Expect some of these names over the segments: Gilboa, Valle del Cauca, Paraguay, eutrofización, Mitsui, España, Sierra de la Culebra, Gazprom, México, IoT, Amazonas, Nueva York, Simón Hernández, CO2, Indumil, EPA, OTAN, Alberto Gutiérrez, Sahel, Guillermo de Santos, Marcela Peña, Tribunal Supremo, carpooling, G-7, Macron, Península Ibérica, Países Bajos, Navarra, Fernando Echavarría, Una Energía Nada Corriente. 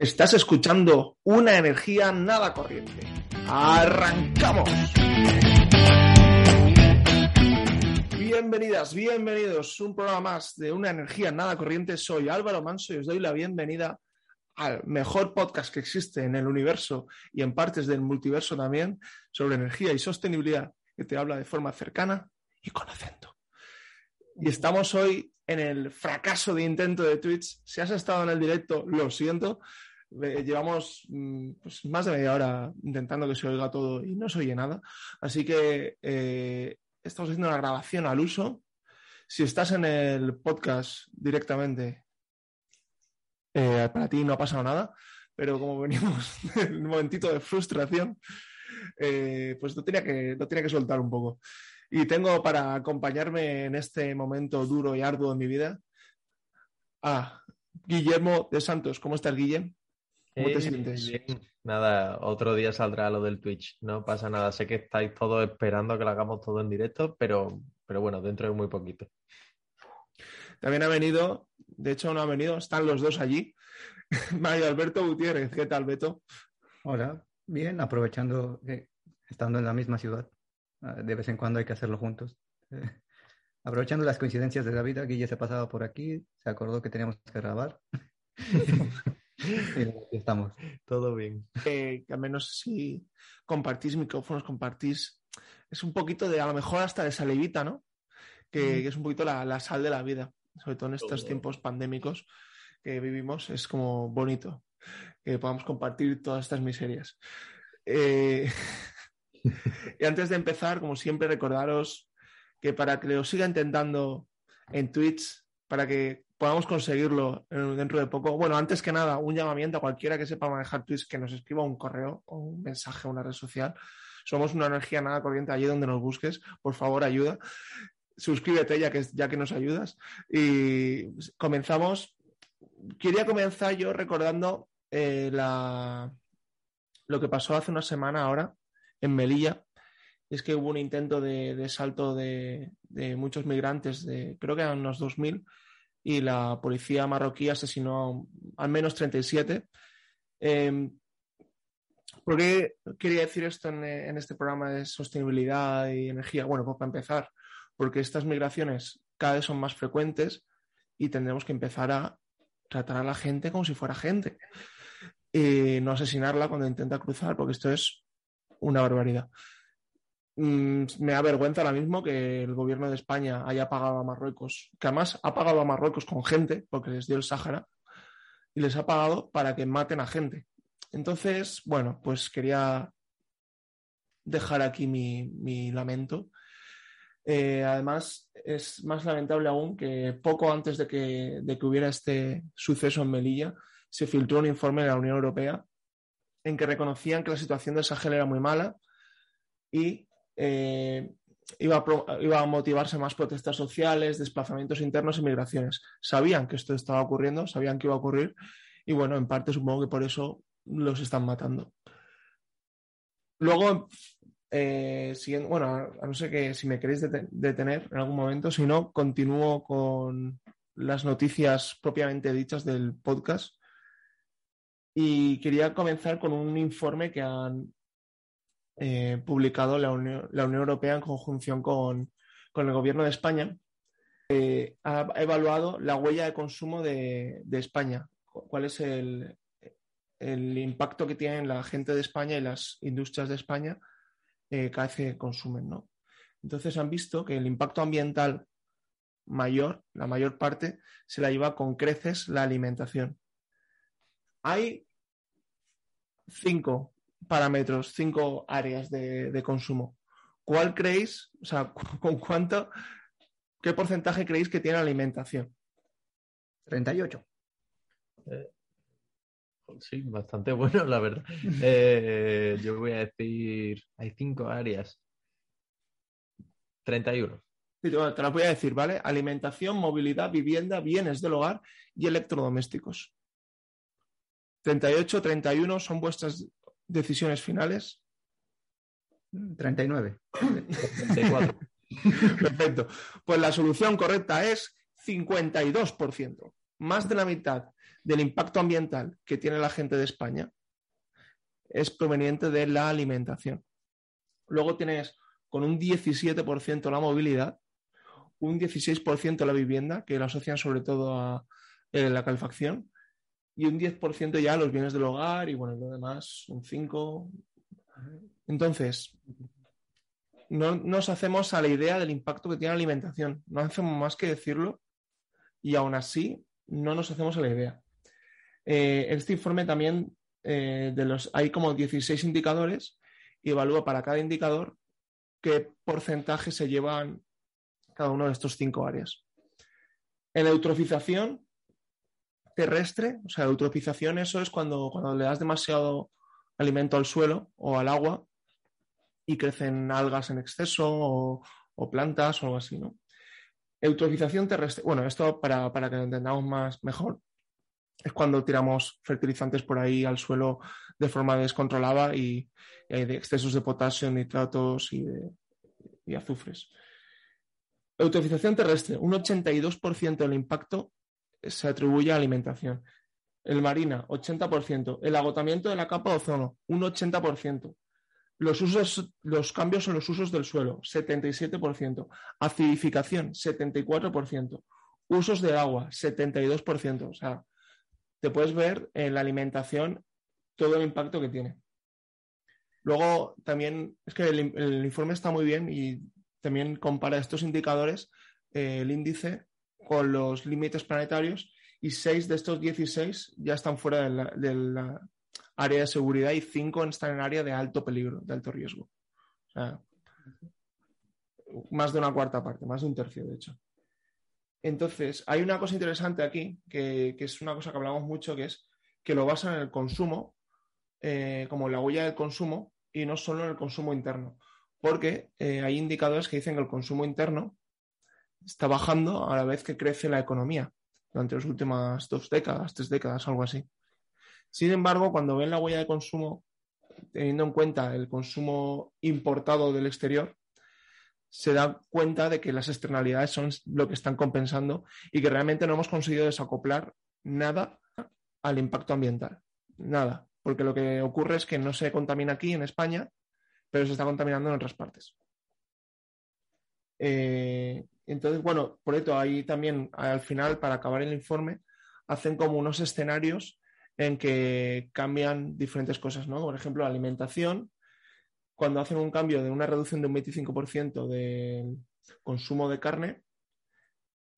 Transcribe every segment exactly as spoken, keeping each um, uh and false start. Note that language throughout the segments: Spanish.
Estás escuchando Una Energía Nada Corriente. ¡Arrancamos! Bienvenidas, bienvenidos. Un programa más de Una Energía Nada Corriente. Soy Álvaro Manso y os doy la bienvenida al mejor podcast que existe en el universo y en partes del multiverso también sobre energía y sostenibilidad, que te habla de forma cercana y con acento. Y estamos hoy en el fracaso de intento de Twitch. Si has estado en el directo, lo siento. Llevamos pues, más de media hora intentando que se oiga todo y no se oye nada. Así que eh, estamos haciendo una grabación al uso. Si estás en el podcast directamente, eh, para ti no ha pasado nada. Pero como venimos en un momentito de frustración, eh, pues lo tenía que, lo tenía que soltar un poco. Y tengo para acompañarme en este momento duro y arduo de mi vida a Guillermo de Santos. ¿Cómo estás, Guillem? ¿Cómo eh, te sientes? Bien. Nada, otro día saldrá lo del Twitch. No pasa nada. Sé que estáis todos esperando que lo hagamos todo en directo, pero, pero bueno, dentro de muy poquito. También ha venido, de hecho no ha venido, están los dos allí. Mario Alberto Gutiérrez. ¿Qué tal, Beto? Hola, bien, aprovechando que estando en la misma ciudad. De vez en cuando hay que hacerlo juntos. Eh, aprovechando las coincidencias de la vida, Guille se pasaba por aquí, se acordó que teníamos que grabar. Y aquí estamos. Todo bien. Eh, al menos si compartís micrófonos, compartís. Es un poquito de, a lo mejor hasta de salivita, ¿no? Que, mm. que es un poquito la, la sal de la vida, sobre todo en estos oh, tiempos pandémicos que vivimos. Es como bonito que podamos compartir todas estas miserias. Eh... Y antes de empezar, como siempre, recordaros que para que lo siga intentando en Twitch, para que podamos conseguirlo dentro de poco, bueno, antes que nada, un llamamiento a cualquiera que sepa manejar Twitch, que nos escriba un correo o un mensaje a una red social. Somos Una Energía Nada Corriente allí donde nos busques. Por favor, ayuda. Suscríbete ya que, ya que nos ayudas. Y comenzamos. Quería comenzar yo recordando eh, la... lo que pasó hace una semana ahora en Melilla. Es que hubo un intento de, de salto de, de muchos migrantes, de, creo que eran unos dos mil, y la policía marroquí asesinó a al menos treinta y siete. Eh, ¿Por qué quería decir esto en, en este programa de sostenibilidad y energía? Bueno, pues para empezar, porque estas migraciones cada vez son más frecuentes y tendremos que empezar a tratar a la gente como si fuera gente. Y no asesinarla cuando intenta cruzar, porque esto es una barbaridad. Mm, me da vergüenza ahora mismo que el gobierno de España haya pagado a Marruecos, que además ha pagado a Marruecos con gente, porque les dio el Sáhara, y les ha pagado para que maten a gente. Entonces, bueno, pues quería dejar aquí mi, mi lamento. Eh, además, es más lamentable aún que poco antes de que, de que hubiera este suceso en Melilla, se filtró un informe de la Unión Europea en que reconocían que la situación del Sahel era muy mala y eh, iba, a pro- iba a motivarse más protestas sociales, desplazamientos internos y migraciones. Sabían que esto estaba ocurriendo, sabían que iba a ocurrir y, bueno, en parte supongo que por eso los están matando. Luego, eh, siguiendo, bueno, a no ser que si me queréis deten- detener en algún momento, si no, continúo con las noticias propiamente dichas del podcast. Y quería comenzar con un informe que han eh, publicado la Unión, la Unión Europea en conjunción con, con el Gobierno de España. Eh, ha evaluado la huella de consumo de, de España, cuál es el, el impacto que tienen la gente de España y las industrias de España eh, cada vez que consumen, ¿no? Entonces han visto que el impacto ambiental mayor, la mayor parte, se la lleva con creces la alimentación. Hay cinco parámetros, cinco áreas de, de consumo. ¿Cuál creéis, o sea, con cuánto, qué porcentaje creéis que tiene alimentación? treinta y ocho. Eh, sí, bastante bueno, la verdad. Eh, yo voy a decir, hay cinco áreas. treinta y uno. Sí, bueno, te las voy a decir, ¿vale? Alimentación, movilidad, vivienda, bienes del hogar y electrodomésticos. treinta y ocho, treinta y uno, ¿son vuestras decisiones finales? treinta y nueve. treinta y cuatro. Perfecto. Pues la solución correcta es cincuenta y dos por ciento. Más de la mitad del impacto ambiental que tiene la gente de España es proveniente de la alimentación. Luego tienes con un diecisiete por ciento la movilidad, un dieciséis por ciento la vivienda, que la asocian sobre todo a eh, la calefacción, y un diez por ciento ya los bienes del hogar y bueno, lo demás, un cinco por ciento. Entonces, no nos hacemos a la idea del impacto que tiene la alimentación, no hacemos más que decirlo y aún así no nos hacemos a la idea. Eh, este informe también, eh, de los, hay como dieciséis indicadores y evalúa para cada indicador qué porcentaje se llevan cada uno de estos cinco áreas. En eutrofización terrestre, o sea, eutrofización, eso es cuando, cuando le das demasiado alimento al suelo o al agua y crecen algas en exceso o, o plantas o algo así, ¿no? Eutrofización terrestre, bueno, esto para, para que lo entendamos más mejor, es cuando tiramos fertilizantes por ahí al suelo de forma descontrolada y, y hay de excesos de potasio, nitratos y, de, y azufres. Eutrofización terrestre, un ochenta y dos por ciento del impacto se atribuye a alimentación. El marina, ochenta por ciento. El agotamiento de la capa de ozono, un ochenta por ciento. Los, usos, los cambios en los usos del suelo, setenta y siete por ciento. Acidificación, setenta y cuatro por ciento. Usos de agua, setenta y dos por ciento. O sea, te puedes ver en la alimentación todo el impacto que tiene. Luego, también, es que el, el informe está muy bien y también compara estos indicadores, eh, el índice, con los límites planetarios, y seis de estos dieciséis ya están fuera de la, de la área de seguridad y cinco están en área de alto peligro, de alto riesgo. O sea, más de una cuarta parte, más de un tercio, de hecho. Entonces, hay una cosa interesante aquí, que, que es una cosa que hablamos mucho, que es que lo basan en el consumo, eh, como la huella del consumo, y no solo en el consumo interno. Porque eh, hay indicadores que dicen que el consumo interno está bajando a la vez que crece la economía durante las últimas dos décadas, tres décadas, algo así. Sin embargo, cuando ven la huella de consumo, teniendo en cuenta el consumo importado del exterior, se dan cuenta de que las externalidades son lo que están compensando y que realmente no hemos conseguido desacoplar nada al impacto ambiental. Nada. Porque lo que ocurre es que no se contamina aquí, en España, pero se está contaminando en otras partes. Eh... Entonces, bueno, por esto ahí también al final, para acabar el informe, hacen como unos escenarios en que cambian diferentes cosas, ¿no? Por ejemplo, la alimentación, cuando hacen un cambio de una reducción de un veinticinco por ciento de consumo de carne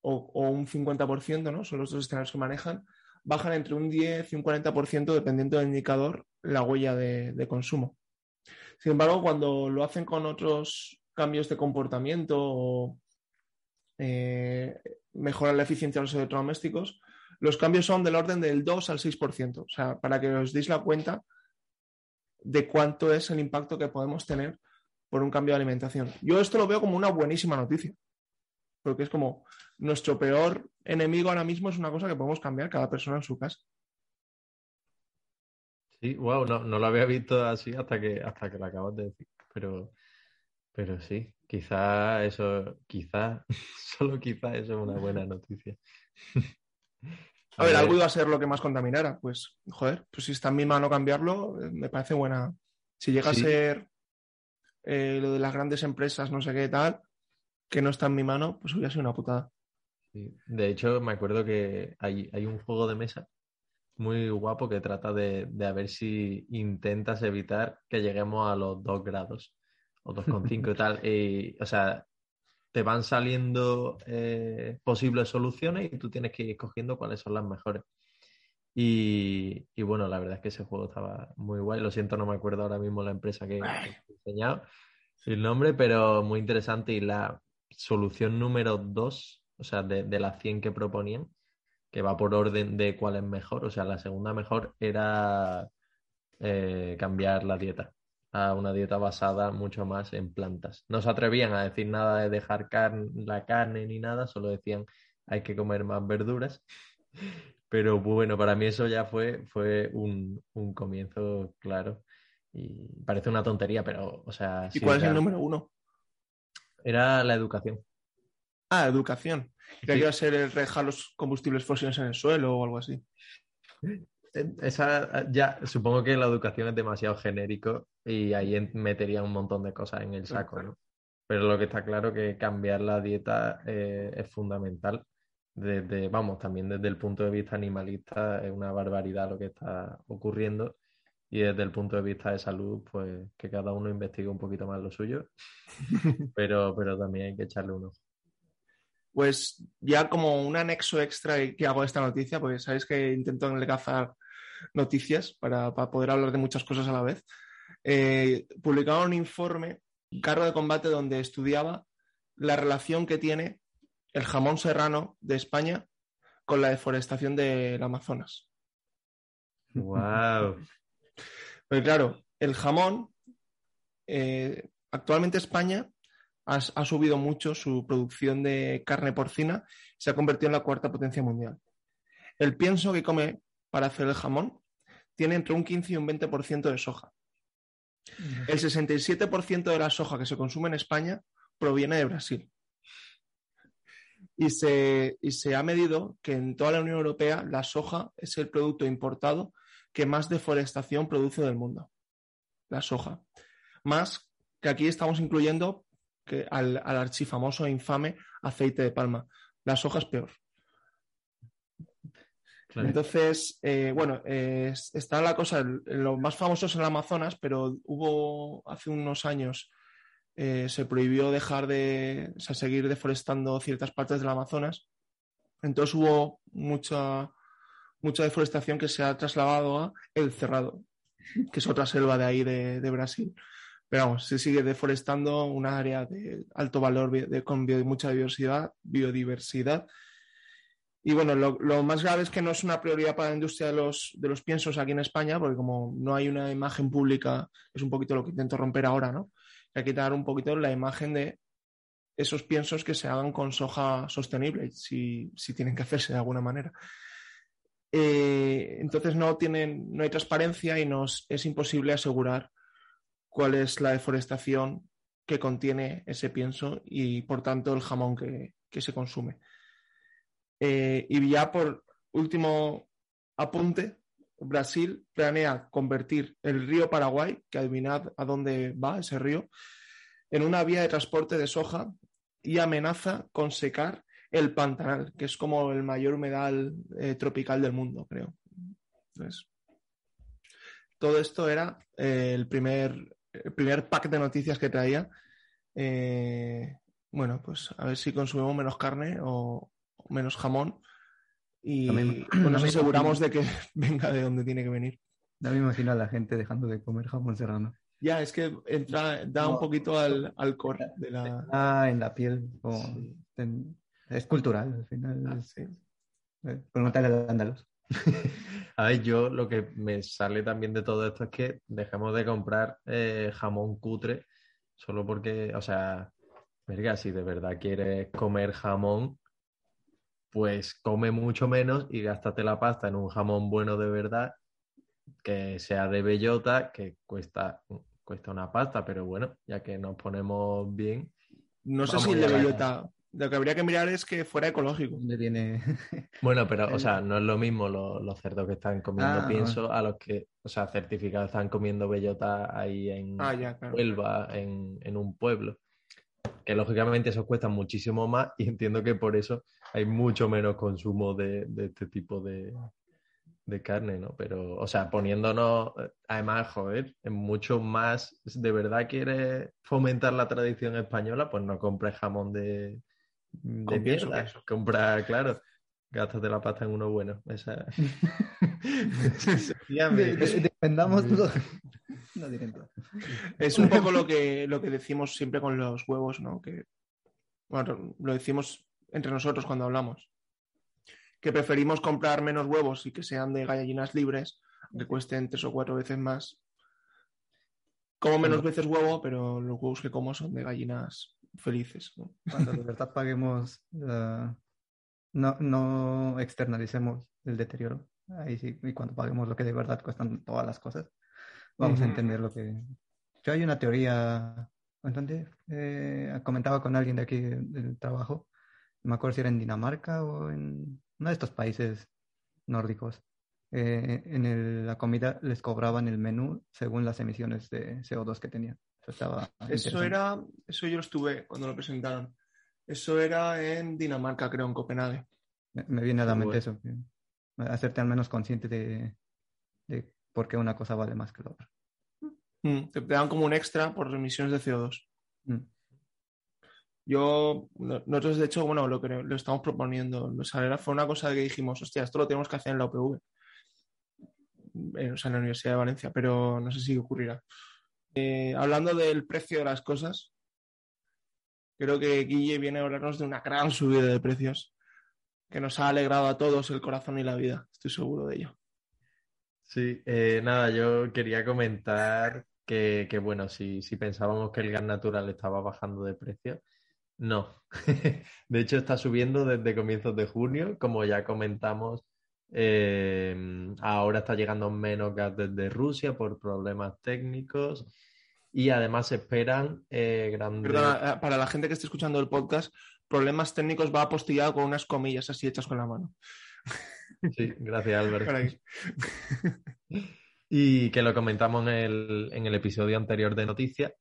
o, o un cincuenta por ciento, ¿no? Son los dos escenarios que manejan, bajan entre un diez y un cuarenta por ciento, dependiendo del indicador, la huella de, de consumo. Sin embargo, cuando lo hacen con otros cambios de comportamiento o Eh, mejorar la eficiencia de los electrodomésticos, los cambios son del orden del dos al seis por ciento. O sea, para que os deis la cuenta de cuánto es el impacto que podemos tener por un cambio de alimentación. Yo esto lo veo como una buenísima noticia, porque es como nuestro peor enemigo ahora mismo es una cosa que podemos cambiar cada persona en su casa. Sí, wow, no, no lo había visto así hasta que hasta que lo acabas de decir, pero... Pero sí, quizá eso, quizá, solo quizá eso es una buena noticia. A, a ver, ver, algo iba a ser lo que más contaminara, pues, joder, pues si está en mi mano cambiarlo, me parece buena. Si llega sí. a ser eh, lo de las grandes empresas, no sé qué tal, que no está en mi mano, pues hubiera sido una putada. Sí. De hecho, me acuerdo que hay, hay un juego de mesa muy guapo que trata de, de a ver si intentas evitar que lleguemos a los dos grados. O dos coma cinco y tal, y, o sea, te van saliendo eh, posibles soluciones y tú tienes que ir escogiendo cuáles son las mejores. Y, y bueno, la verdad es que ese juego estaba muy guay. Lo siento, no me acuerdo ahora mismo la empresa que he enseñado, el nombre, pero muy interesante. Y la solución número dos, o sea, de, de las cien que proponían, que va por orden de cuál es mejor, o sea, la segunda mejor era eh, cambiar la dieta a una dieta basada mucho más en plantas. No se atrevían a decir nada de dejar car- la carne ni nada, solo decían hay que comer más verduras. Pero bueno, para mí eso ya fue, fue un, un comienzo claro. Y parece una tontería, pero o sea... ¿Y sí, cuál era... es el número uno? Era la educación. Ah, educación. Creía sí. que iba a ser el dejar los combustibles fósiles en el suelo o algo así. Esa, ya, supongo que la educación es demasiado genérico y ahí metería un montón de cosas en el saco, ¿no? Pero lo que está claro que cambiar la dieta eh, es fundamental. Desde, vamos, también desde el punto de vista animalista es una barbaridad lo que está ocurriendo, y desde el punto de vista de salud, pues que cada uno investigue un poquito más lo suyo, pero, pero también hay que echarle un ojo. Pues ya como un anexo extra que hago a esta noticia, porque sabéis que intento enlazar noticias para, para poder hablar de muchas cosas a la vez. Eh, publicaron un informe, un carro de combate, donde estudiaba la relación que tiene el jamón serrano de España con la deforestación del Amazonas. ¡Wow! Pero claro, el jamón, eh, actualmente España ha subido mucho su producción de carne porcina, se ha convertido en la cuarta potencia mundial. El pienso que come para hacer el jamón tiene entre un quince y un veinte por ciento de soja. El sesenta y siete por ciento de la soja que se consume en España proviene de Brasil. Y se, y se ha medido que en toda la Unión Europea la soja es el producto importado que más deforestación produce del mundo. La soja. Más que aquí estamos incluyendo... Que al, al archifamoso e infame aceite de palma. La soja es peor. Claro. Entonces, eh, bueno, eh, está la cosa, lo más famoso es el Amazonas, pero hubo hace unos años, eh, se prohibió dejar de, o sea, seguir deforestando ciertas partes del Amazonas. Entonces hubo mucha, mucha deforestación que se ha trasladado a el Cerrado, que es otra selva de ahí de, de Brasil. Pero vamos, se sigue deforestando una área de alto valor, de, con bio, mucha biodiversidad, biodiversidad. Y bueno, lo, lo más grave es que no es una prioridad para la industria de los, de los piensos aquí en España, porque como no hay una imagen pública, es un poquito lo que intento romper ahora, ¿no? Hay que quitar un poquito la imagen de esos piensos que se hagan con soja sostenible, si, si tienen que hacerse de alguna manera. Eh, entonces no tienen, no hay transparencia y nos es imposible asegurar cuál es la deforestación que contiene ese pienso y, por tanto, el jamón que, que se consume. Eh, y ya por último apunte, Brasil planea convertir el río Paraguay, que adivinad a dónde va ese río, en una vía de transporte de soja y amenaza con secar el Pantanal, que es como el mayor humedal eh, tropical del mundo, creo. Entonces, todo esto era eh, el primer... El primer pack de noticias que traía. Eh, bueno, pues a ver si consumimos menos carne o, o menos jamón y no me, pues nos no aseguramos de que venga de donde tiene que venir. No me imagino a la gente dejando de comer jamón serrano. Ya, es que entra, da no, un poquito al, al core de la... Ah, en la piel. O sí. en, es cultural, al final. Ah, sí. Pregúntale al andaluz. A ver, yo lo que me sale también de todo esto es que dejemos de comprar eh, jamón cutre solo porque, o sea, verga, si de verdad quieres comer jamón, pues come mucho menos y gástate la pasta en un jamón bueno de verdad, que sea de bellota, que cuesta, cuesta una pasta, pero bueno, ya que nos ponemos bien. No sé si de bellota... Lo que habría que mirar es que fuera ecológico. Tiene... Bueno, pero, o sea, no es lo mismo los, los cerdos que están comiendo ah, pienso no. a los que, o sea, certificados están comiendo bellota ahí en ah, ya, claro. Huelva, en, en un pueblo. Que lógicamente eso cuesta muchísimo más y entiendo que por eso hay mucho menos consumo de, de este tipo de, de carne, ¿no? Pero, o sea, poniéndonos, además, joder, mucho más, de verdad quieres fomentar la tradición española, pues no compres jamón de... de mierda, comprar, claro, gástate la pasta en uno bueno. Esa... de, de, defendamos todo. No, es un poco lo que, lo que decimos siempre con los huevos, ¿no? Que bueno, lo decimos entre nosotros cuando hablamos. Que preferimos comprar menos huevos y que sean de gallinas libres, que cuesten tres o cuatro veces más. Como menos veces huevo, pero los huevos que como son de gallinas felices, ¿no? Cuando de verdad paguemos, uh, no, no externalicemos el deterioro. Ahí sí, y cuando paguemos lo que de verdad cuestan todas las cosas, vamos uh-huh. a entender lo que... Yo hay una teoría, entonces eh, comentaba con alguien de aquí del trabajo, no me acuerdo si era en Dinamarca o en uno de estos países nórdicos, eh, en el, la comida les cobraban el menú según las emisiones de C O dos que tenían. Eso estaba eso era, eso yo lo estuve cuando lo presentaron. Eso era en Dinamarca, creo, en Copenhague. Me, me viene a la mente eso. Hacerte al menos consciente de, de por qué una cosa vale más que la otra. Mm, te dan como un extra por emisiones de C O dos. Mm. Yo, nosotros de hecho, bueno, lo que lo estamos proponiendo, o sea, fue una cosa que dijimos, hostia, esto lo tenemos que hacer en la U P V, eh, o sea, en la Universidad de Valencia, pero no sé si ocurrirá. Eh, hablando del precio de las cosas, creo que Guille viene a hablarnos de una gran subida de precios que nos ha alegrado a todos el corazón y la vida, estoy seguro de ello. Sí, eh, nada, yo quería comentar que, que bueno, si, si pensábamos que el gas natural estaba bajando de precio, no. De hecho, está subiendo desde comienzos de junio, como ya comentamos. Eh, ahora está llegando menos gas desde Rusia por problemas técnicos y además se esperan eh, grandes... Perdona, para la gente que esté escuchando el podcast, problemas técnicos va apostillado con unas comillas así hechas con la mano. Sí, gracias, Álvaro. Y que lo comentamos en el, en el episodio anterior de Noticias.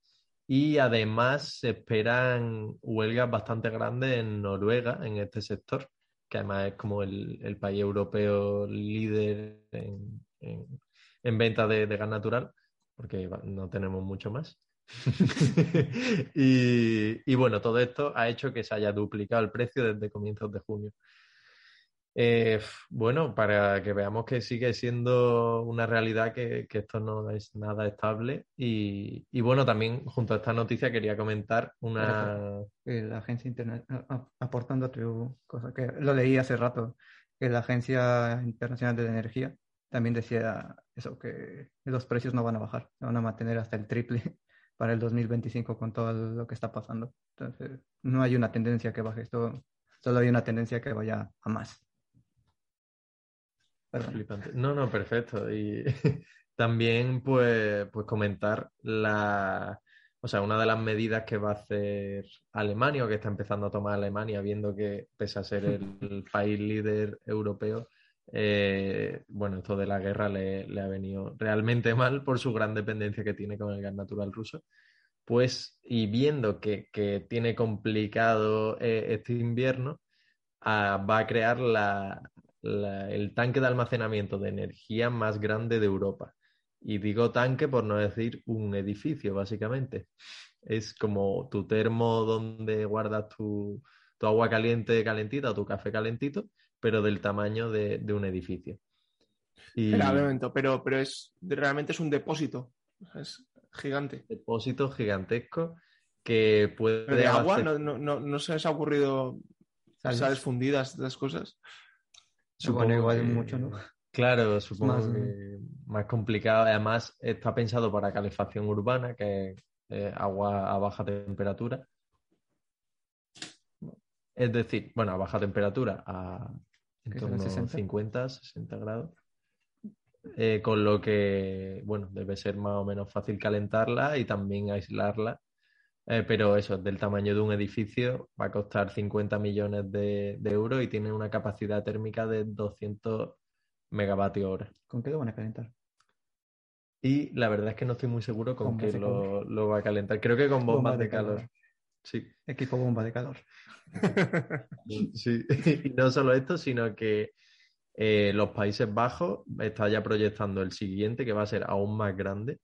Y además se esperan huelgas bastante grandes en Noruega, en este sector, que además es como el, el país europeo líder en, en, en venta de, de gas natural, porque no tenemos mucho más. y, y bueno, todo esto ha hecho que se haya duplicado el precio desde comienzos de junio. Eh, bueno, para que veamos que sigue siendo una realidad que, que esto no es nada estable y, y bueno, también junto a esta noticia quería comentar una... La agencia internacional, aportando a tu cosa, que lo leí hace rato, que la Agencia Internacional de la Energía también decía eso, que los precios no van a bajar, se van a mantener hasta el triple para el dos mil veinticinco con todo lo que está pasando. Entonces, no hay una tendencia que baje esto, solo hay una tendencia que vaya a más. Flipante. No, no, perfecto. Y también, pues, pues comentar la, o sea, una de las medidas que va a hacer Alemania o que está empezando a tomar Alemania, viendo que pese a ser el, el país líder europeo, eh, bueno, esto de la guerra le, le ha venido realmente mal por su gran dependencia que tiene con el gas natural ruso. Pues, y viendo que, que tiene complicado eh, este invierno, a, va a crear la... La, el tanque de almacenamiento de energía más grande de Europa. Y digo tanque por no decir un edificio, básicamente. Es como tu termo donde guardas tu, tu agua caliente calentita o tu café calentito, pero del tamaño de, de un edificio. Y... Pero, pero es, realmente es un depósito. Es gigante. Depósito gigantesco que puede... ¿De agua? Abastecer... ¿No, no, ¿No se les ha ocurrido sales fundidas, estas cosas? Supongo bueno, igual que, mucho, ¿no? Claro, supongo más, que más complicado. Además, está pensado para calefacción urbana, que es eh, agua a baja temperatura. Es decir, bueno, a baja temperatura, a en torno a cincuenta, sesenta grados. Eh, con lo que, bueno, debe ser más o menos fácil calentarla y también aislarla. Eh, pero eso, del tamaño de un edificio, va a costar cincuenta millones de, de euros y tiene una capacidad térmica de doscientos megavatios hora. ¿Con qué lo van a calentar? Y la verdad es que no estoy muy seguro con, ¿Con qué lo, lo va a calentar. Creo que con bombas bomba de, de calor. calor. Sí. Equipo bomba de calor. Sí. Y no solo esto, sino que eh, los Países Bajos está ya proyectando el siguiente, que va a ser aún más grande.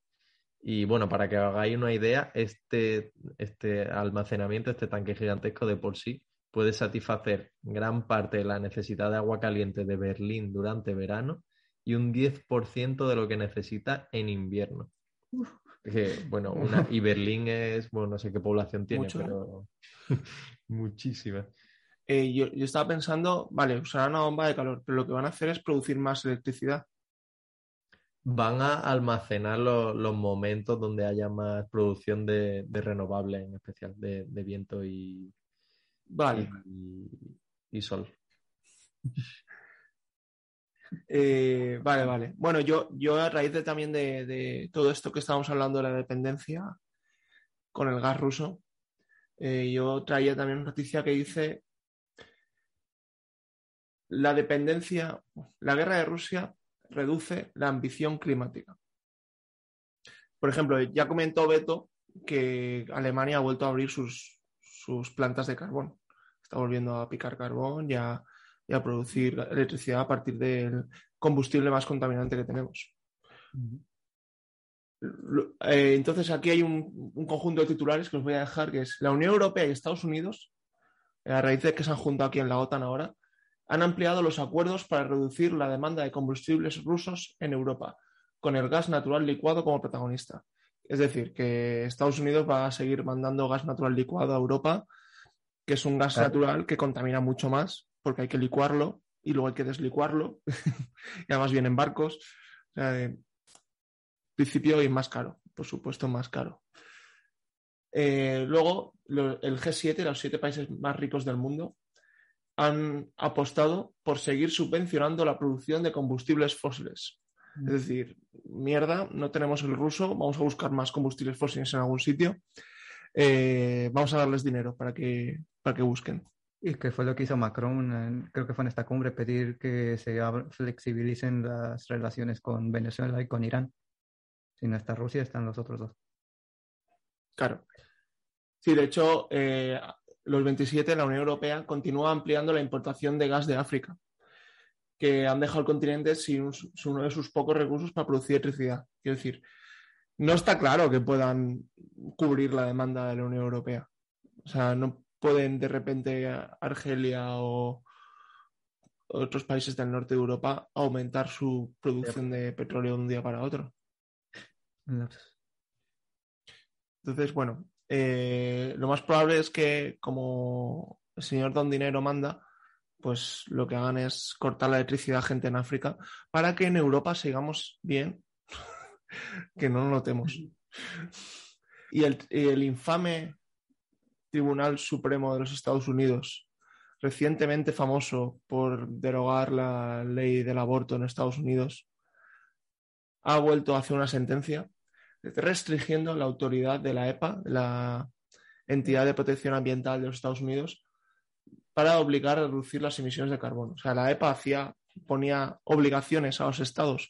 Y bueno, para que hagáis una idea, este, este almacenamiento, este tanque gigantesco de por sí, puede satisfacer gran parte de la necesidad de agua caliente de Berlín durante verano y un diez por ciento de lo que necesita en invierno. Que, bueno, una, y Berlín es, bueno, no sé qué población tiene, ¿mucho? Pero muchísima. Eh, yo, yo estaba pensando, vale, usarán una bomba de calor, pero lo que van a hacer es producir más electricidad. Van a almacenar lo, los momentos donde haya más producción de, de renovables, en especial de, de viento y, vale. y, y sol. Eh, vale, vale. Bueno, yo, yo a raíz de, también de, de todo esto que estábamos hablando de la dependencia con el gas ruso, eh, yo traía también una noticia que dice la dependencia, la guerra de Rusia reduce la ambición climática. Por ejemplo, ya comentó Beto que Alemania ha vuelto a abrir sus, sus plantas de carbón. Está volviendo a picar carbón y a, y a producir electricidad a partir del combustible más contaminante que tenemos. Entonces aquí hay un, un conjunto de titulares que os voy a dejar, que es: la Unión Europea y Estados Unidos, a raíz de que se han juntado aquí en la OTAN ahora, han ampliado los acuerdos para reducir la demanda de combustibles rusos en Europa, con el gas natural licuado como protagonista. Es decir, que Estados Unidos va a seguir mandando gas natural licuado a Europa, que es un gas claro. natural que contamina mucho más, porque hay que licuarlo y luego hay que deslicuarlo, y además viene en barcos. O sea, eh, principio y más caro, por supuesto, más caro. Eh, luego, lo, el G siete, los siete países más ricos del mundo, han apostado por seguir subvencionando la producción de combustibles fósiles. Mm. Es decir, mierda, no tenemos el ruso, vamos a buscar más combustibles fósiles en algún sitio, eh, vamos a darles dinero para que, para que busquen. Y que fue lo que hizo Macron, en, creo que fue en esta cumbre, pedir que se flexibilicen las relaciones con Venezuela y con Irán. Si no está Rusia, están los otros dos. Claro. Sí, de hecho, eh, los veintisiete, la Unión Europea continúa ampliando la importación de gas de África, que han dejado el continente sin, sin uno de sus pocos recursos para producir electricidad. Quiero decir, no está claro que puedan cubrir la demanda de la Unión Europea. O sea, no pueden de repente Argelia o otros países del norte de Europa aumentar su producción de petróleo de un día para otro. Entonces, bueno, eh, lo más probable es que, como el señor Don Dinero manda, pues lo que hagan es cortar la electricidad a gente en África para que en Europa sigamos bien, que no lo notemos. Y el, y el infame Tribunal Supremo de los Estados Unidos, recientemente famoso por derogar la ley del aborto en Estados Unidos, ha vuelto a hacer una sentencia restringiendo la autoridad de la E P A, la Entidad de Protección Ambiental de los Estados Unidos, para obligar a reducir las emisiones de carbono. O sea, la E P A hacía, ponía obligaciones a los estados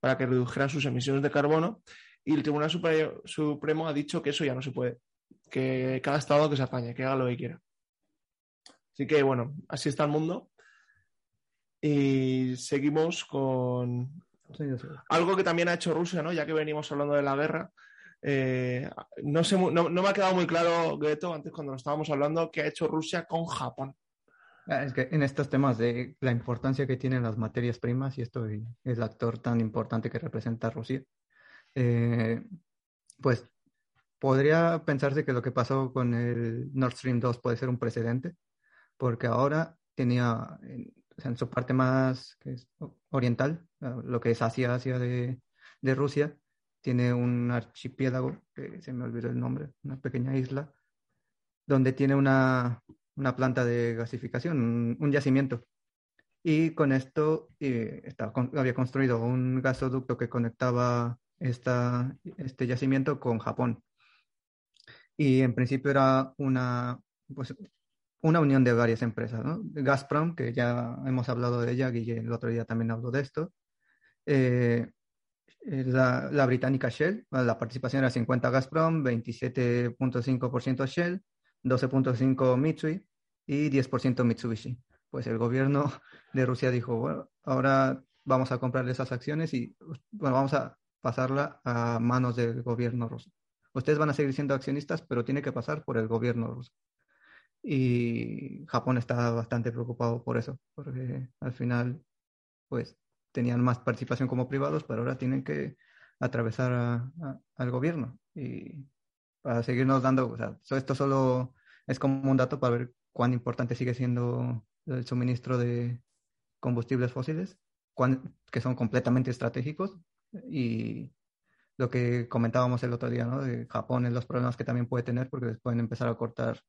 para que redujeran sus emisiones de carbono, y el Tribunal Supre- Supremo ha dicho que eso ya no se puede, que cada estado que se apañe, que haga lo que quiera. Así que, bueno, así está el mundo. Y seguimos con... Sí, sí. Algo que también ha hecho Rusia, ¿no? Ya que venimos hablando de la guerra, eh, no, sé, no, no me ha quedado muy claro, Gueto, antes cuando nos estábamos hablando, qué ha hecho Rusia con Japón. Es que en estos temas de la importancia que tienen las materias primas, y esto es el actor tan importante que representa Rusia, eh, pues podría pensarse que lo que pasó con el Nord Stream dos puede ser un precedente, porque ahora tenía... O sea, en su parte más que es oriental, lo que es Asia, Asia de, de Rusia, tiene un archipiélago, que se me olvidó el nombre, una pequeña isla, donde tiene una, una planta de gasificación, un, un yacimiento. Y con esto eh, estaba, con, había construido un gasoducto que conectaba esta, este yacimiento con Japón. Y en principio era una... Pues, una unión de varias empresas, ¿no? Gazprom, que ya hemos hablado de ella, Guille el otro día también habló de esto, eh, la, la británica Shell, la participación era cincuenta Gazprom, veintisiete punto cinco por ciento Shell, doce punto cinco por ciento Mitsui y diez por ciento Mitsubishi. Pues el gobierno de Rusia dijo, bueno, ahora vamos a comprarle esas acciones y bueno, vamos a pasarla a manos del gobierno ruso. Ustedes van a seguir siendo accionistas, pero tiene que pasar por el gobierno ruso. Y Japón está bastante preocupado por eso, porque al final pues tenían más participación como privados, pero ahora tienen que atravesar a, a, al gobierno y para seguirnos dando, o sea, esto solo es como un dato para ver cuán importante sigue siendo el suministro de combustibles fósiles, cuán, que son completamente estratégicos, y lo que comentábamos el otro día, ¿no? De Japón, en los problemas que también puede tener, porque les pueden empezar a cortar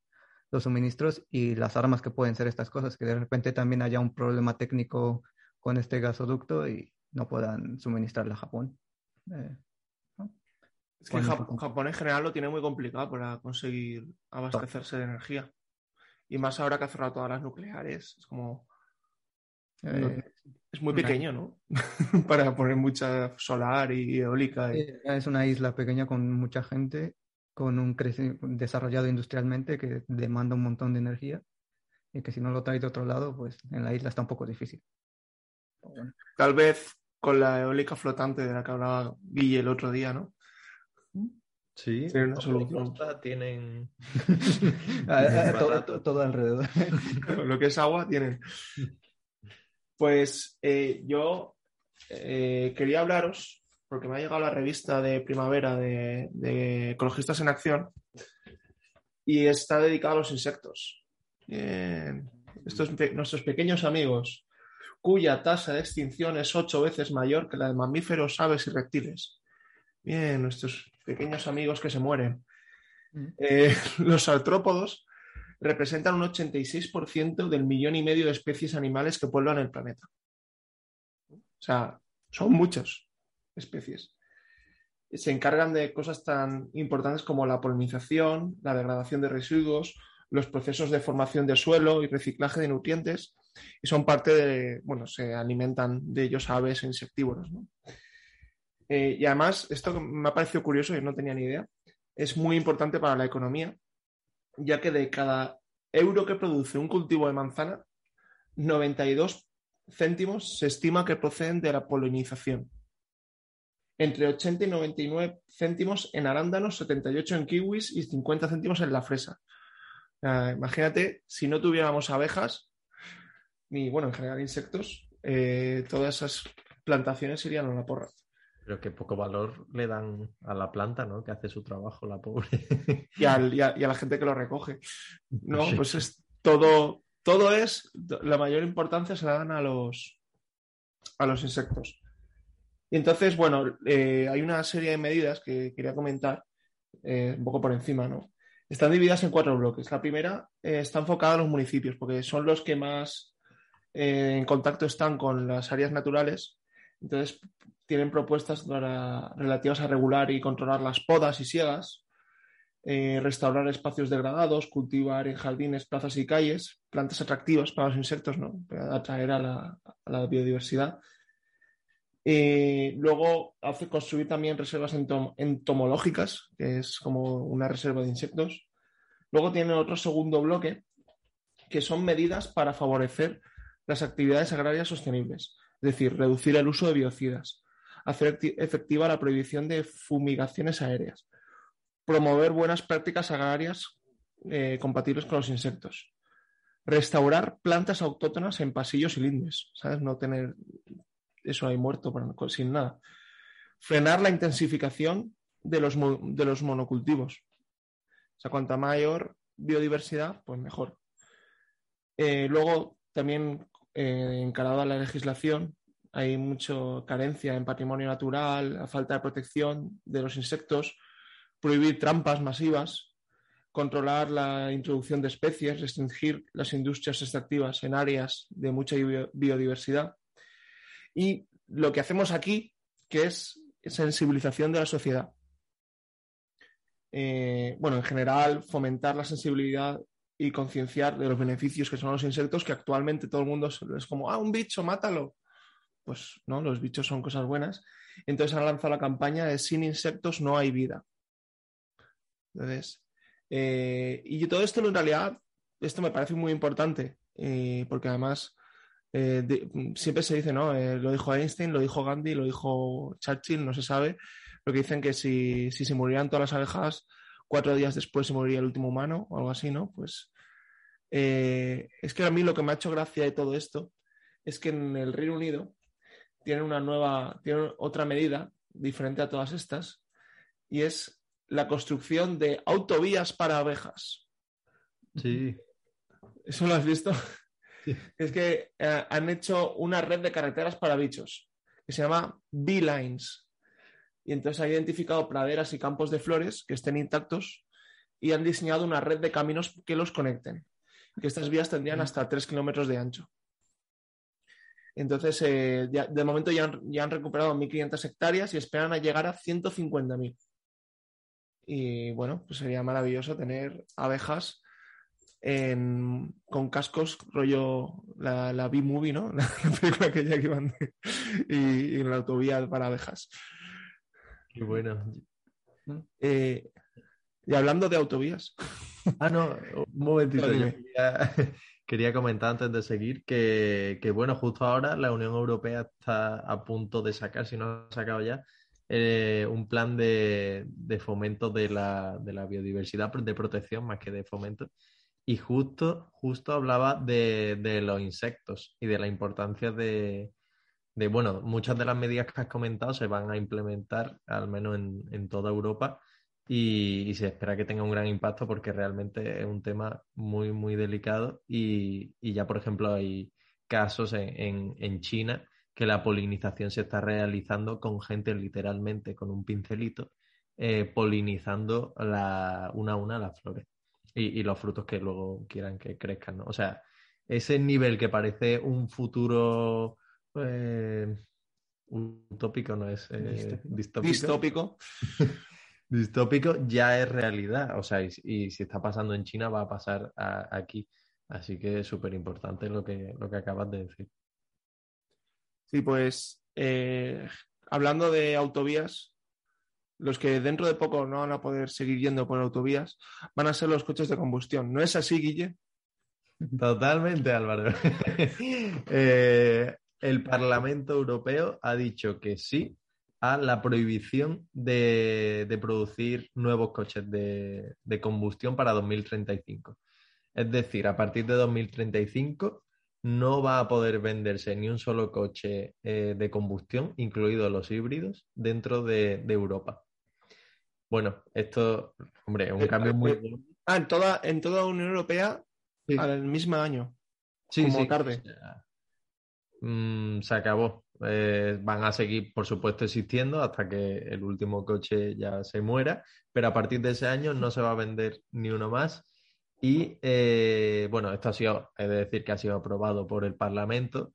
los suministros y las armas que pueden ser estas cosas, que de repente también haya un problema técnico con este gasoducto y no puedan suministrarla a Japón. Eh, ¿no? Es que Japón, Japón en general lo tiene muy complicado para conseguir abastecerse de energía. Y más ahora que ha cerrado todas las nucleares, es como... Eh, Es muy pequeño, ¿no? Para poner mucha solar y eólica. Y... Es una isla pequeña con mucha gente, con un crece... desarrollado industrialmente que demanda un montón de energía y que si no lo traes de otro lado, pues en la isla está un poco difícil. Bueno. Tal vez con la eólica flotante de la que hablaba Guille el otro día, ¿no? Sí, sí, no solo costa tienen a, a, a, todo, todo alrededor. Lo que es agua tienen. Pues eh, yo eh, quería hablaros, porque me ha llegado la revista de primavera de, de Ecologistas en Acción y está dedicada a los insectos. Eh, estos, nuestros pequeños amigos, cuya tasa de extinción es ocho veces mayor que la de mamíferos, aves y reptiles. Bien, nuestros pequeños amigos que se mueren. Eh, los artrópodos representan un ochenta y seis por ciento del millón y medio de especies animales que pueblan el planeta. O sea, son muchas especies. Se encargan de cosas tan importantes como la polinización, la degradación de residuos, los procesos de formación de suelo y reciclaje de nutrientes, y son parte de, bueno, se alimentan de ellos aves e insectívoros, ¿no? Eh, y además, esto me ha parecido curioso, yo no tenía ni idea, es muy importante para la economía, ya que de cada euro que produce un cultivo de manzana, noventa y dos céntimos se estima que proceden de la polinización. Entre ochenta y noventa y nueve céntimos en arándanos, setenta y ocho en kiwis y cincuenta céntimos en la fresa. Eh, imagínate, si no tuviéramos abejas, ni bueno, en general insectos, eh, todas esas plantaciones irían a la porra. Pero qué poco valor le dan a la planta, ¿no? Que hace su trabajo, la pobre. Y, al, y, a, y a la gente que lo recoge. No, sí. Pues es todo, todo es, la mayor importancia se la dan a los, a los insectos. Y entonces, bueno, eh, hay una serie de medidas que quería comentar, eh, un poco por encima, ¿no? Están divididas en cuatro bloques. La primera eh, está enfocada a los municipios, porque son los que más eh, en contacto están con las áreas naturales. Entonces, tienen propuestas para, relativas a regular y controlar las podas y siegas, eh, restaurar espacios degradados, cultivar en jardines, plazas y calles, plantas atractivas para los insectos, ¿no? Para atraer a la, a la biodiversidad. Eh, luego, hace construir también reservas entom- entomológicas, que es como una reserva de insectos. Luego tiene otro segundo bloque, que son medidas para favorecer las actividades agrarias sostenibles. Es decir, reducir el uso de biocidas, hacer efectiva la prohibición de fumigaciones aéreas, promover buenas prácticas agrarias eh, compatibles con los insectos, restaurar plantas autóctonas en pasillos y lindes, ¿sabes? No tener eso ahí muerto sin nada, frenar la intensificación de los, mo- de los monocultivos. O sea, cuanta mayor biodiversidad, pues mejor. Eh, luego también... Eh, encarada a la legislación, hay mucha carencia en patrimonio natural, la falta de protección de los insectos, prohibir trampas masivas, controlar la introducción de especies, restringir las industrias extractivas en áreas de mucha biodiversidad. Y lo que hacemos aquí, que es sensibilización de la sociedad. Eh, bueno, en general, fomentar la sensibilidad y concienciar de los beneficios que son los insectos, que actualmente todo el mundo es como, ah, un bicho, mátalo. Pues no, los bichos son cosas buenas. Entonces han lanzado la campaña de sin insectos no hay vida. Entonces, eh, y todo esto en realidad, esto me parece muy importante, eh, porque además eh, de, siempre se dice, ¿no? Eh, lo dijo Einstein, lo dijo Gandhi, lo dijo Churchill, no se sabe, lo que dicen que si, si se murieran todas las abejas, cuatro días después se moriría el último humano o algo así, ¿no? Pues eh, es que a mí lo que me ha hecho gracia de todo esto es que en el Reino Unido tienen una nueva, tienen otra medida diferente a todas estas, y es la construcción de autovías para abejas. Sí. ¿Eso lo has visto? Sí. Es que eh, han hecho una red de carreteras para bichos que se llama Bee-Lines. Y entonces han identificado praderas y campos de flores que estén intactos y han diseñado una red de caminos que los conecten. Que estas vías tendrían hasta tres kilómetros de ancho. Entonces, eh, ya, de momento ya han, ya han recuperado mil quinientas hectáreas y esperan a llegar a ciento cincuenta mil. Y bueno, pues sería maravilloso tener abejas en, con cascos, rollo la, la B-Movie, ¿no? La, la película aquella que iban de, y, y en la autovía para abejas. Qué buena. Eh, y hablando de autovías. Ah, no, un momentito. Quería, quería comentar antes de seguir que, que, bueno, justo ahora la Unión Europea está a punto de sacar, si no ha sacado ya, eh, un plan de, de fomento de la, de la biodiversidad, de protección más que de fomento. Y justo, justo hablaba de, de los insectos y de la importancia de, de, bueno, muchas de las medidas que has comentado se van a implementar, al menos en, en toda Europa, y, y se espera que tenga un gran impacto porque realmente es un tema muy, muy delicado. Y, y ya, por ejemplo, hay casos en, en, en China que la polinización se está realizando con gente literalmente, con un pincelito, eh, polinizando la, una a una las flores. Y, y los frutos que luego quieran que crezcan, ¿no? O sea, ese nivel que parece un futuro eh, utópico, ¿no es? Eh, distópico. Distópico. Distópico ya es realidad. O sea, y, y si está pasando en China, va a pasar a, aquí. Así que es súper importante lo que, lo que acabas de decir. Sí, pues eh, hablando de autovías, los que dentro de poco no van a poder seguir yendo por autovías van a ser los coches de combustión. ¿No es así, Guille? Totalmente, Álvaro. eh, el Parlamento Europeo ha dicho que sí a la prohibición de, de producir nuevos coches de, de combustión para dos mil treinta y cinco. Es decir, a partir de dos mil treinta y cinco no va a poder venderse ni un solo coche eh, de combustión, incluidos los híbridos, dentro de, de Europa. Bueno, esto, hombre, es un cambio muy... Ah, en toda, en toda Unión Europea, sí, al mismo año. Sí, como sí, tarde. O sea, mmm, se acabó. Eh, van a seguir, por supuesto, existiendo hasta que el último coche ya se muera, pero a partir de ese año no se va a vender ni uno más. Y, eh, bueno, esto ha sido, es decir, que ha sido aprobado por el Parlamento,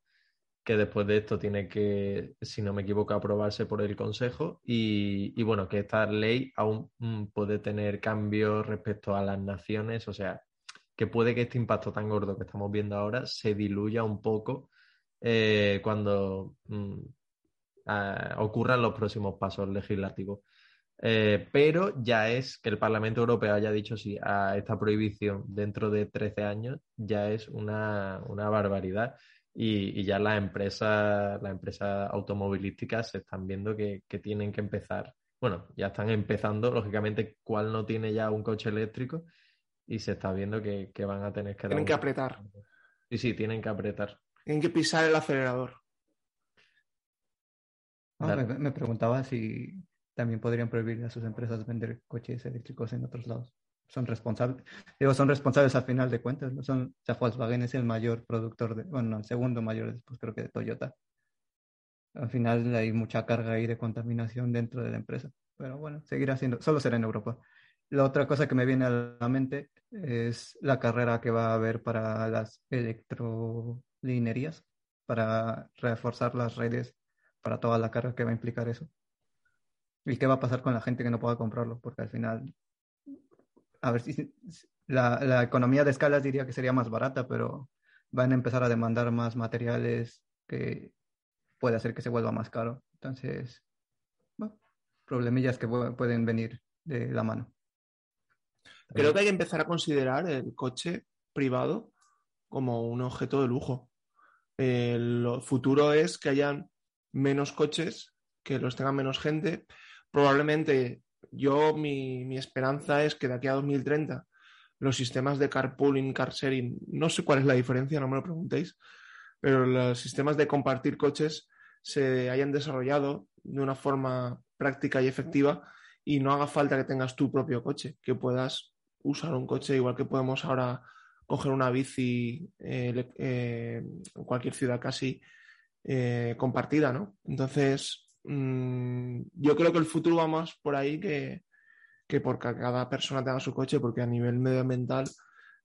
que después de esto tiene que, si no me equivoco, aprobarse por el Consejo y, y bueno, que esta ley aún puede tener cambios respecto a las naciones, o sea, que puede que este impacto tan gordo que estamos viendo ahora se diluya un poco eh, cuando mm, a, ocurran los próximos pasos legislativos. Eh, pero ya es que el Parlamento Europeo haya dicho sí a esta prohibición dentro de trece años, ya es una, una barbaridad y, y ya las empresas, las empresas automovilísticas se están viendo que, que tienen que empezar, bueno, ya están empezando, lógicamente, cuál no tiene ya un coche eléctrico y se está viendo que, que van a tener que... Tienen dar que un... apretar. Sí, sí, tienen que apretar. Tienen que pisar el acelerador. Ah, me, me preguntaba si... también podrían prohibir a sus empresas vender coches eléctricos en otros lados. Son responsables, digo, son responsables al final de cuentas, ¿no? Son, o sea, Volkswagen es el mayor productor, de, bueno, el segundo mayor después creo que de Toyota. Al final hay mucha carga ahí de contaminación dentro de la empresa, pero bueno, seguirá siendo, solo será en Europa. La otra cosa que me viene a la mente es la carrera que va a haber para las electrolinerías, para reforzar las redes, para toda la carga que va a implicar eso. ¿Y qué va a pasar con la gente que no pueda comprarlo? Porque al final, a ver, si la, la economía de escalas diría que sería más barata, pero van a empezar a demandar más materiales que puede hacer que se vuelva más caro. Entonces, bueno, problemillas que pueden venir de la mano. Creo que hay que empezar a considerar el coche privado como un objeto de lujo. El futuro es que hayan menos coches, que los tengan menos gente. Probablemente yo, mi, mi esperanza es que de aquí a dos mil treinta los sistemas de carpooling, car sharing, no sé cuál es la diferencia, no me lo preguntéis, pero los sistemas de compartir coches se hayan desarrollado de una forma práctica y efectiva y no haga falta que tengas tu propio coche, que puedas usar un coche igual que podemos ahora coger una bici eh, eh, en cualquier ciudad casi eh, compartida, ¿no? Entonces... yo creo que el futuro va más por ahí que, que porque cada persona tenga su coche, porque a nivel medioambiental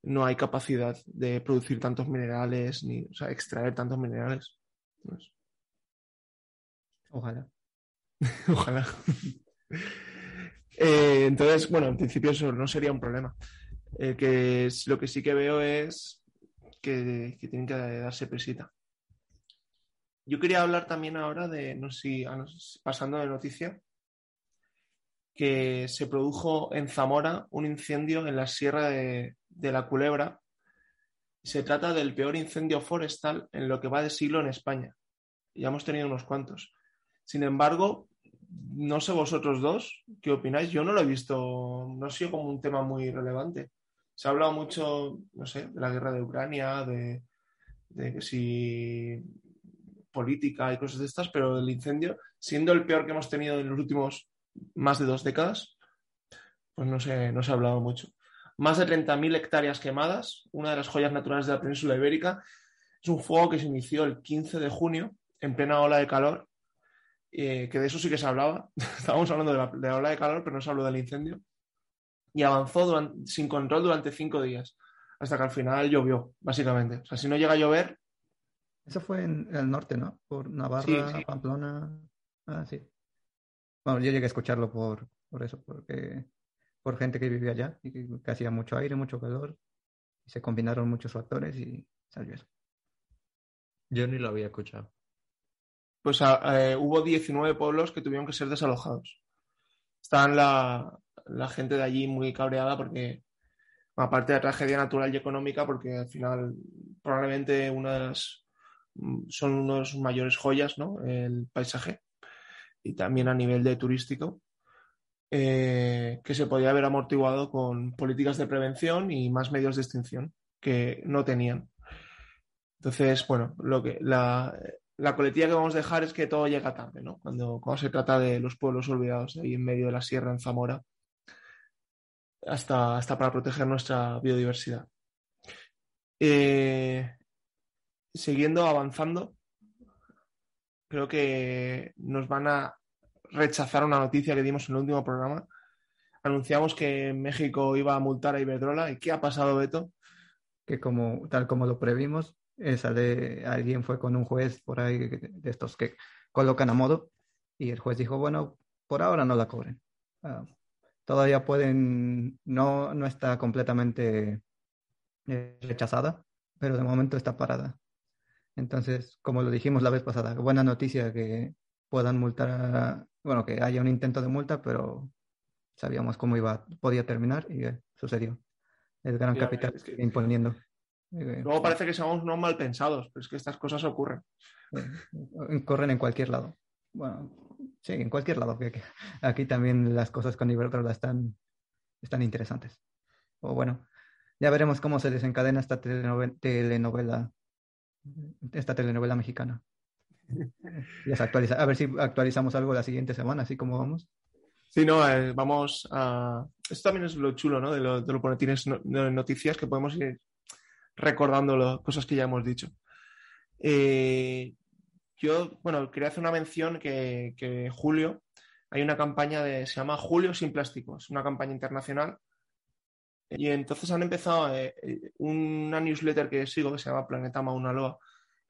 no hay capacidad de producir tantos minerales, ni, o sea, extraer tantos minerales. Pues... Ojalá. Ojalá. eh, entonces, bueno, en principio eso no sería un problema. eh, que es, lo que sí que veo es que, que tienen que darse prisita. Yo quería hablar también ahora de, no sé si, a, pasando de noticia, que se produjo en Zamora un incendio en la Sierra de, de la Culebra. Se trata del peor incendio forestal en lo que va de siglo en España. Ya hemos tenido unos cuantos. Sin embargo, no sé vosotros dos qué opináis. Yo no lo he visto, no ha sido como un tema muy relevante. Se ha hablado mucho, no sé, de la guerra de Ucrania, de, de que si política y cosas de estas, pero el incendio, siendo el peor que hemos tenido en los últimos más de dos décadas, pues no sé, no se ha hablado mucho. Más de treinta mil hectáreas quemadas, una de las joyas naturales de la península ibérica. Es un fuego que se inició el quince de junio, en plena ola de calor, eh, que de eso sí que se hablaba. Estábamos hablando de la, de la ola de calor, pero no se habló del incendio. Y avanzó durante, sin control durante cinco días, hasta que al final llovió, básicamente. O sea, si no llega a llover... Eso fue en el norte, ¿no? Por Navarra, sí, sí. Pamplona... Ah, sí. Bueno, yo llegué a escucharlo por, por eso, porque... por gente que vivía allá y que, que hacía mucho aire, mucho calor, y se combinaron muchos factores y salió eso. Yo ni lo había escuchado. Pues eh, hubo diecinueve pueblos que tuvieron que ser desalojados. Estaban la, la gente de allí muy cabreada porque, aparte de la tragedia natural y económica, porque al final probablemente una de las, son unas mayores joyas, ¿no? El paisaje y también a nivel de turístico. Eh, que se podía haber amortiguado con políticas de prevención y más medios de extinción que no tenían. Entonces, bueno, lo que, la, la coletilla que vamos a dejar es que todo llega tarde, ¿no? Cuando, cuando se trata de los pueblos olvidados ahí en medio de la sierra en Zamora, hasta, hasta para proteger nuestra biodiversidad. Eh, siguiendo avanzando, creo que nos van a rechazar una noticia que dimos en el último programa. Anunciamos que México iba a multar a Iberdrola. ¿Y qué ha pasado, Beto? Que como tal como lo previmos, esa de, alguien fue con un juez por ahí de estos que colocan a modo y el juez dijo, bueno, por ahora no la cobren. Uh, todavía pueden, no, no está completamente eh, rechazada, pero de momento está parada. Entonces, como lo dijimos la vez pasada, buena noticia que puedan multar a, bueno, que haya un intento de multa, pero sabíamos cómo iba, podía terminar y eh, sucedió. El gran sí, capital es que, imponiendo. Luego parece que somos no mal pensados, pero es que estas cosas ocurren. Eh, corren en cualquier lado. Bueno, sí, en cualquier lado. Aquí, aquí también las cosas con Iberdrola están, están interesantes. O bueno, ya veremos cómo se desencadena esta telenovel- telenovela, esta telenovela mexicana. Las actualiza. A ver si actualizamos algo la siguiente semana, así como vamos. Sí, no, eh, vamos a... Esto también es lo chulo, ¿no? De, lo, de los boletines no, de noticias, que podemos ir recordando las cosas que ya hemos dicho. Eh, yo, bueno, quería hacer una mención que, que en julio hay una campaña de... Se llama Julio sin plásticos, una campaña internacional. Y entonces han empezado eh, una newsletter que sigo que se llama Planeta Mauna Loa.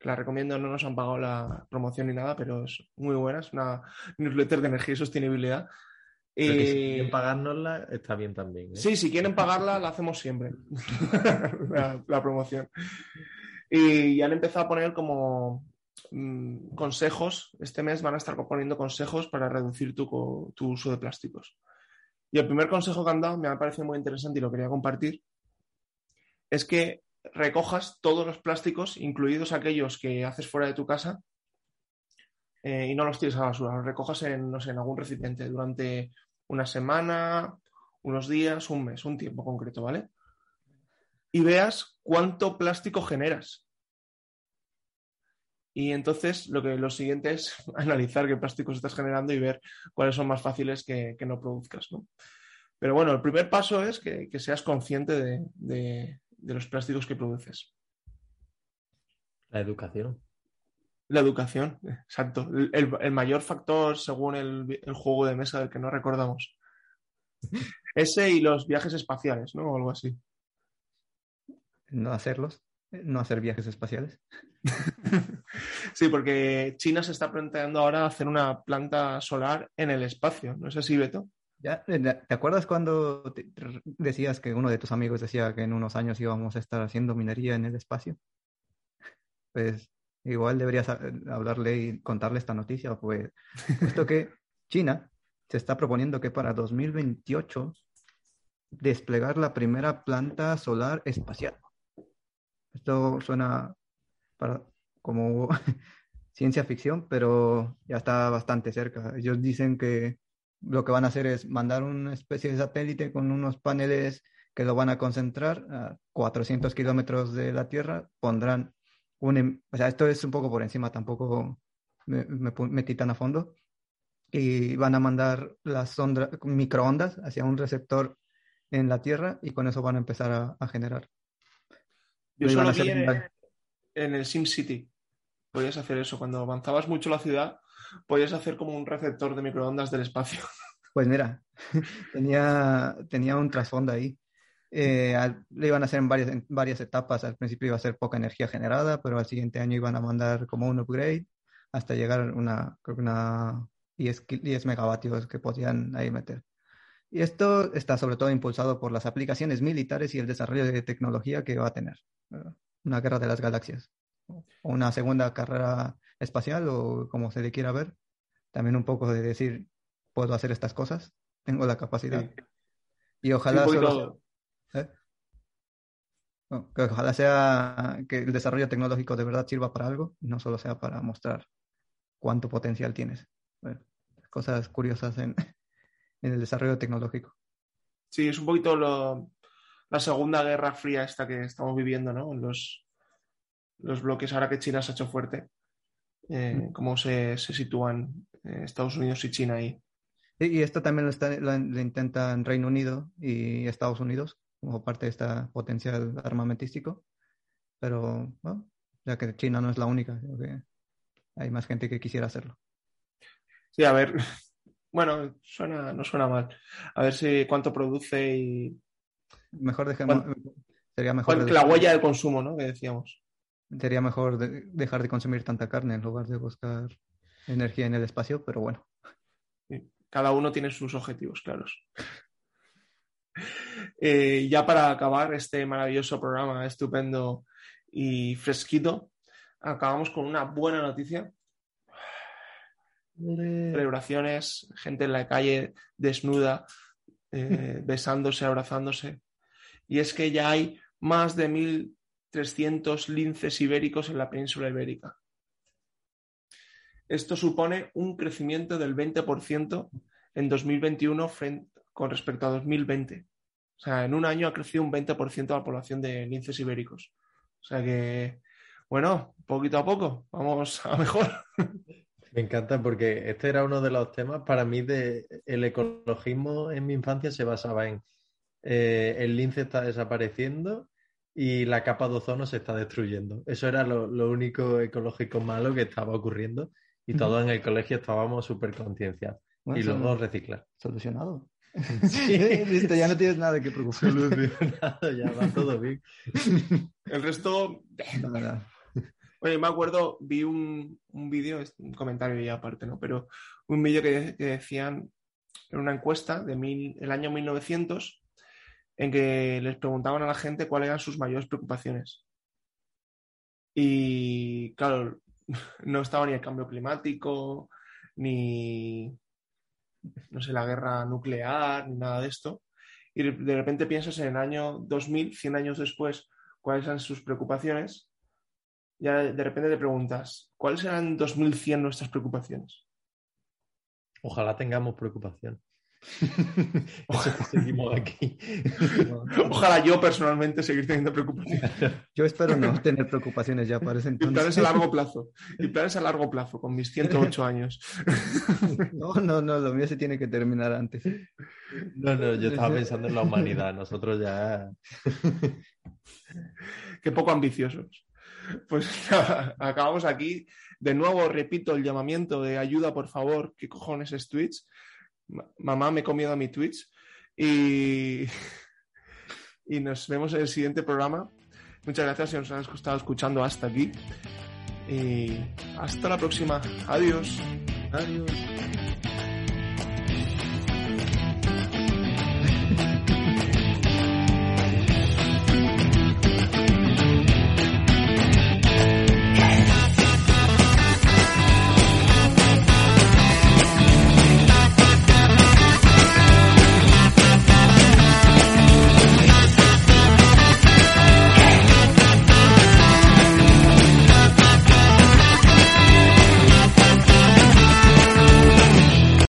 La recomiendo, no nos han pagado la promoción ni nada, pero es muy buena, es una newsletter de energía y sostenibilidad. Pero eh... que si quieren pagárnosla, está bien también, ¿eh? Sí, si quieren pagarla, la hacemos siempre, la, la promoción. Y han empezado a poner como mmm, consejos, este mes van a estar poniendo consejos para reducir tu, tu uso de plásticos. Y el primer consejo que han dado me ha parecido muy interesante y lo quería compartir, es que recojas todos los plásticos, incluidos aquellos que haces fuera de tu casa, eh, y no los tires a la basura, los recojas en, no sé, en algún recipiente durante una semana, unos días, un mes, un tiempo concreto, ¿vale? Y veas cuánto plástico generas. Y entonces lo, que, lo siguiente es analizar qué plásticos estás generando y ver cuáles son más fáciles que, que no produzcas, ¿no? Pero bueno, el primer paso es que, que seas consciente de... de de los plásticos que produces. La educación. La educación, exacto. El, el, el mayor factor, según el, el juego de mesa del que no recordamos. Ese y los viajes espaciales, ¿no? O algo así. No hacerlos, no hacer viajes espaciales. Sí, porque China se está planteando ahora hacer una planta solar en el espacio. ¿No es así, Beto? Ya, ¿te acuerdas cuando te decías que uno de tus amigos decía que en unos años íbamos a estar haciendo minería en el espacio? Pues igual deberías hablarle y contarle esta noticia, pues, puesto que China se está proponiendo que para dos mil veintiocho desplegar la primera planta solar espacial. Esto suena para, como ciencia ficción, pero ya está bastante cerca. Ellos dicen que lo que van a hacer es mandar una especie de satélite con unos paneles que lo van a concentrar a cuatrocientos kilómetros de la Tierra. Pondrán un... O sea, esto es un poco por encima, tampoco me, me metí tan a fondo. Y van a mandar las sonda, microondas hacia un receptor en la Tierra y con eso van a empezar a, a generar. Yo solo vi en, el, en el SimCity. Podías hacer eso. Cuando avanzabas mucho la ciudad, podías hacer como un receptor de microondas del espacio. Pues mira, tenía, tenía un trasfondo ahí. Eh, al, lo iban a hacer en varias, en varias etapas. Al principio iba a ser poca energía generada, pero al siguiente año iban a mandar como un upgrade hasta llegar a una, creo que una diez megavatios que podían ahí meter. Y esto está sobre todo impulsado por las aplicaciones militares y el desarrollo de tecnología que va a tener. Una guerra de las galaxias. O una segunda carrera espacial, o como se le quiera ver. También un poco de decir, puedo hacer estas cosas, tengo la capacidad. Sí. Y ojalá sí, solo sea, ¿eh? No, que ojalá sea que el desarrollo tecnológico de verdad sirva para algo, y no solo sea para mostrar cuánto potencial tienes. Bueno, cosas curiosas en, en el desarrollo tecnológico. Sí, es un poquito lo, la segunda guerra fría esta que estamos viviendo, ¿no? Los, los bloques, ahora que China se ha hecho fuerte. Eh, cómo se, se sitúan eh, Estados Unidos y China ahí. Y, y esto también lo, está, lo, lo intentan Reino Unido y Estados Unidos como parte de este potencial armamentístico, pero bueno, ya que China no es la única, creo que hay más gente que quisiera hacerlo. Sí, a ver, bueno, suena, no suena mal. A ver si cuánto produce y... Mejor dejemos... Sería mejor de... La huella del consumo, ¿no? Que decíamos. Sería mejor de dejar de consumir tanta carne en lugar de buscar energía en el espacio, pero bueno. Cada uno tiene sus objetivos claros. Eh, ya para acabar este maravilloso programa, estupendo y fresquito, acabamos con una buena noticia. ¡Ole! Celebraciones, gente en la calle desnuda, eh, besándose, abrazándose. Y es que ya hay más de mil... trescientos linces ibéricos en la península ibérica. Esto supone un crecimiento del veinte por ciento en dos mil veintiuno frente, con respecto a dos mil veinte. O sea, en un año ha crecido un veinte por ciento la población de linces ibéricos. O sea que, bueno, poquito a poco, vamos a mejor. Me encanta porque este era uno de los temas para mí de el ecologismo en mi infancia se basaba en eh, el lince está desapareciendo y la capa de ozono se está destruyendo. Eso era lo, lo único ecológico malo que estaba ocurriendo y todos en el colegio estábamos súper concienciados. Bueno, y luego reciclar. Solucionado. Sí, listo, ya no tienes nada que preocuparte. Solucionado, ya va todo bien. El resto... Bueno, me acuerdo, vi un, un vídeo, un comentario ya aparte, ¿no? Pero un vídeo que, que decían en una encuesta del de año mil novecientos... en que les preguntaban a la gente cuáles eran sus mayores preocupaciones. Y claro, no estaba ni el cambio climático, ni no sé, la guerra nuclear, ni nada de esto. Y de repente piensas en el año dos mil, cien años después, cuáles eran sus preocupaciones. Ya de repente te preguntas, ¿cuáles eran en dos mil cien nuestras preocupaciones? Ojalá tengamos preocupación. Ojalá. Seguimos aquí. Ojalá yo personalmente seguir teniendo preocupaciones. Yo espero no tener preocupaciones ya para ese entonces. Y planes a largo plazo. Y planes a largo plazo con mis ciento ocho años. No, no, no, lo mío se tiene que terminar antes. No, no, yo estaba pensando en la humanidad. Nosotros ya. Qué poco ambiciosos. Pues nada, acabamos aquí. De nuevo repito el llamamiento de ayuda, por favor. ¿Qué cojones es Twitch? Mamá, me he comido a mi Twitch y... y nos vemos en el siguiente programa. Muchas gracias si nos han estado escuchando hasta aquí y hasta la próxima. Adiós. Adiós.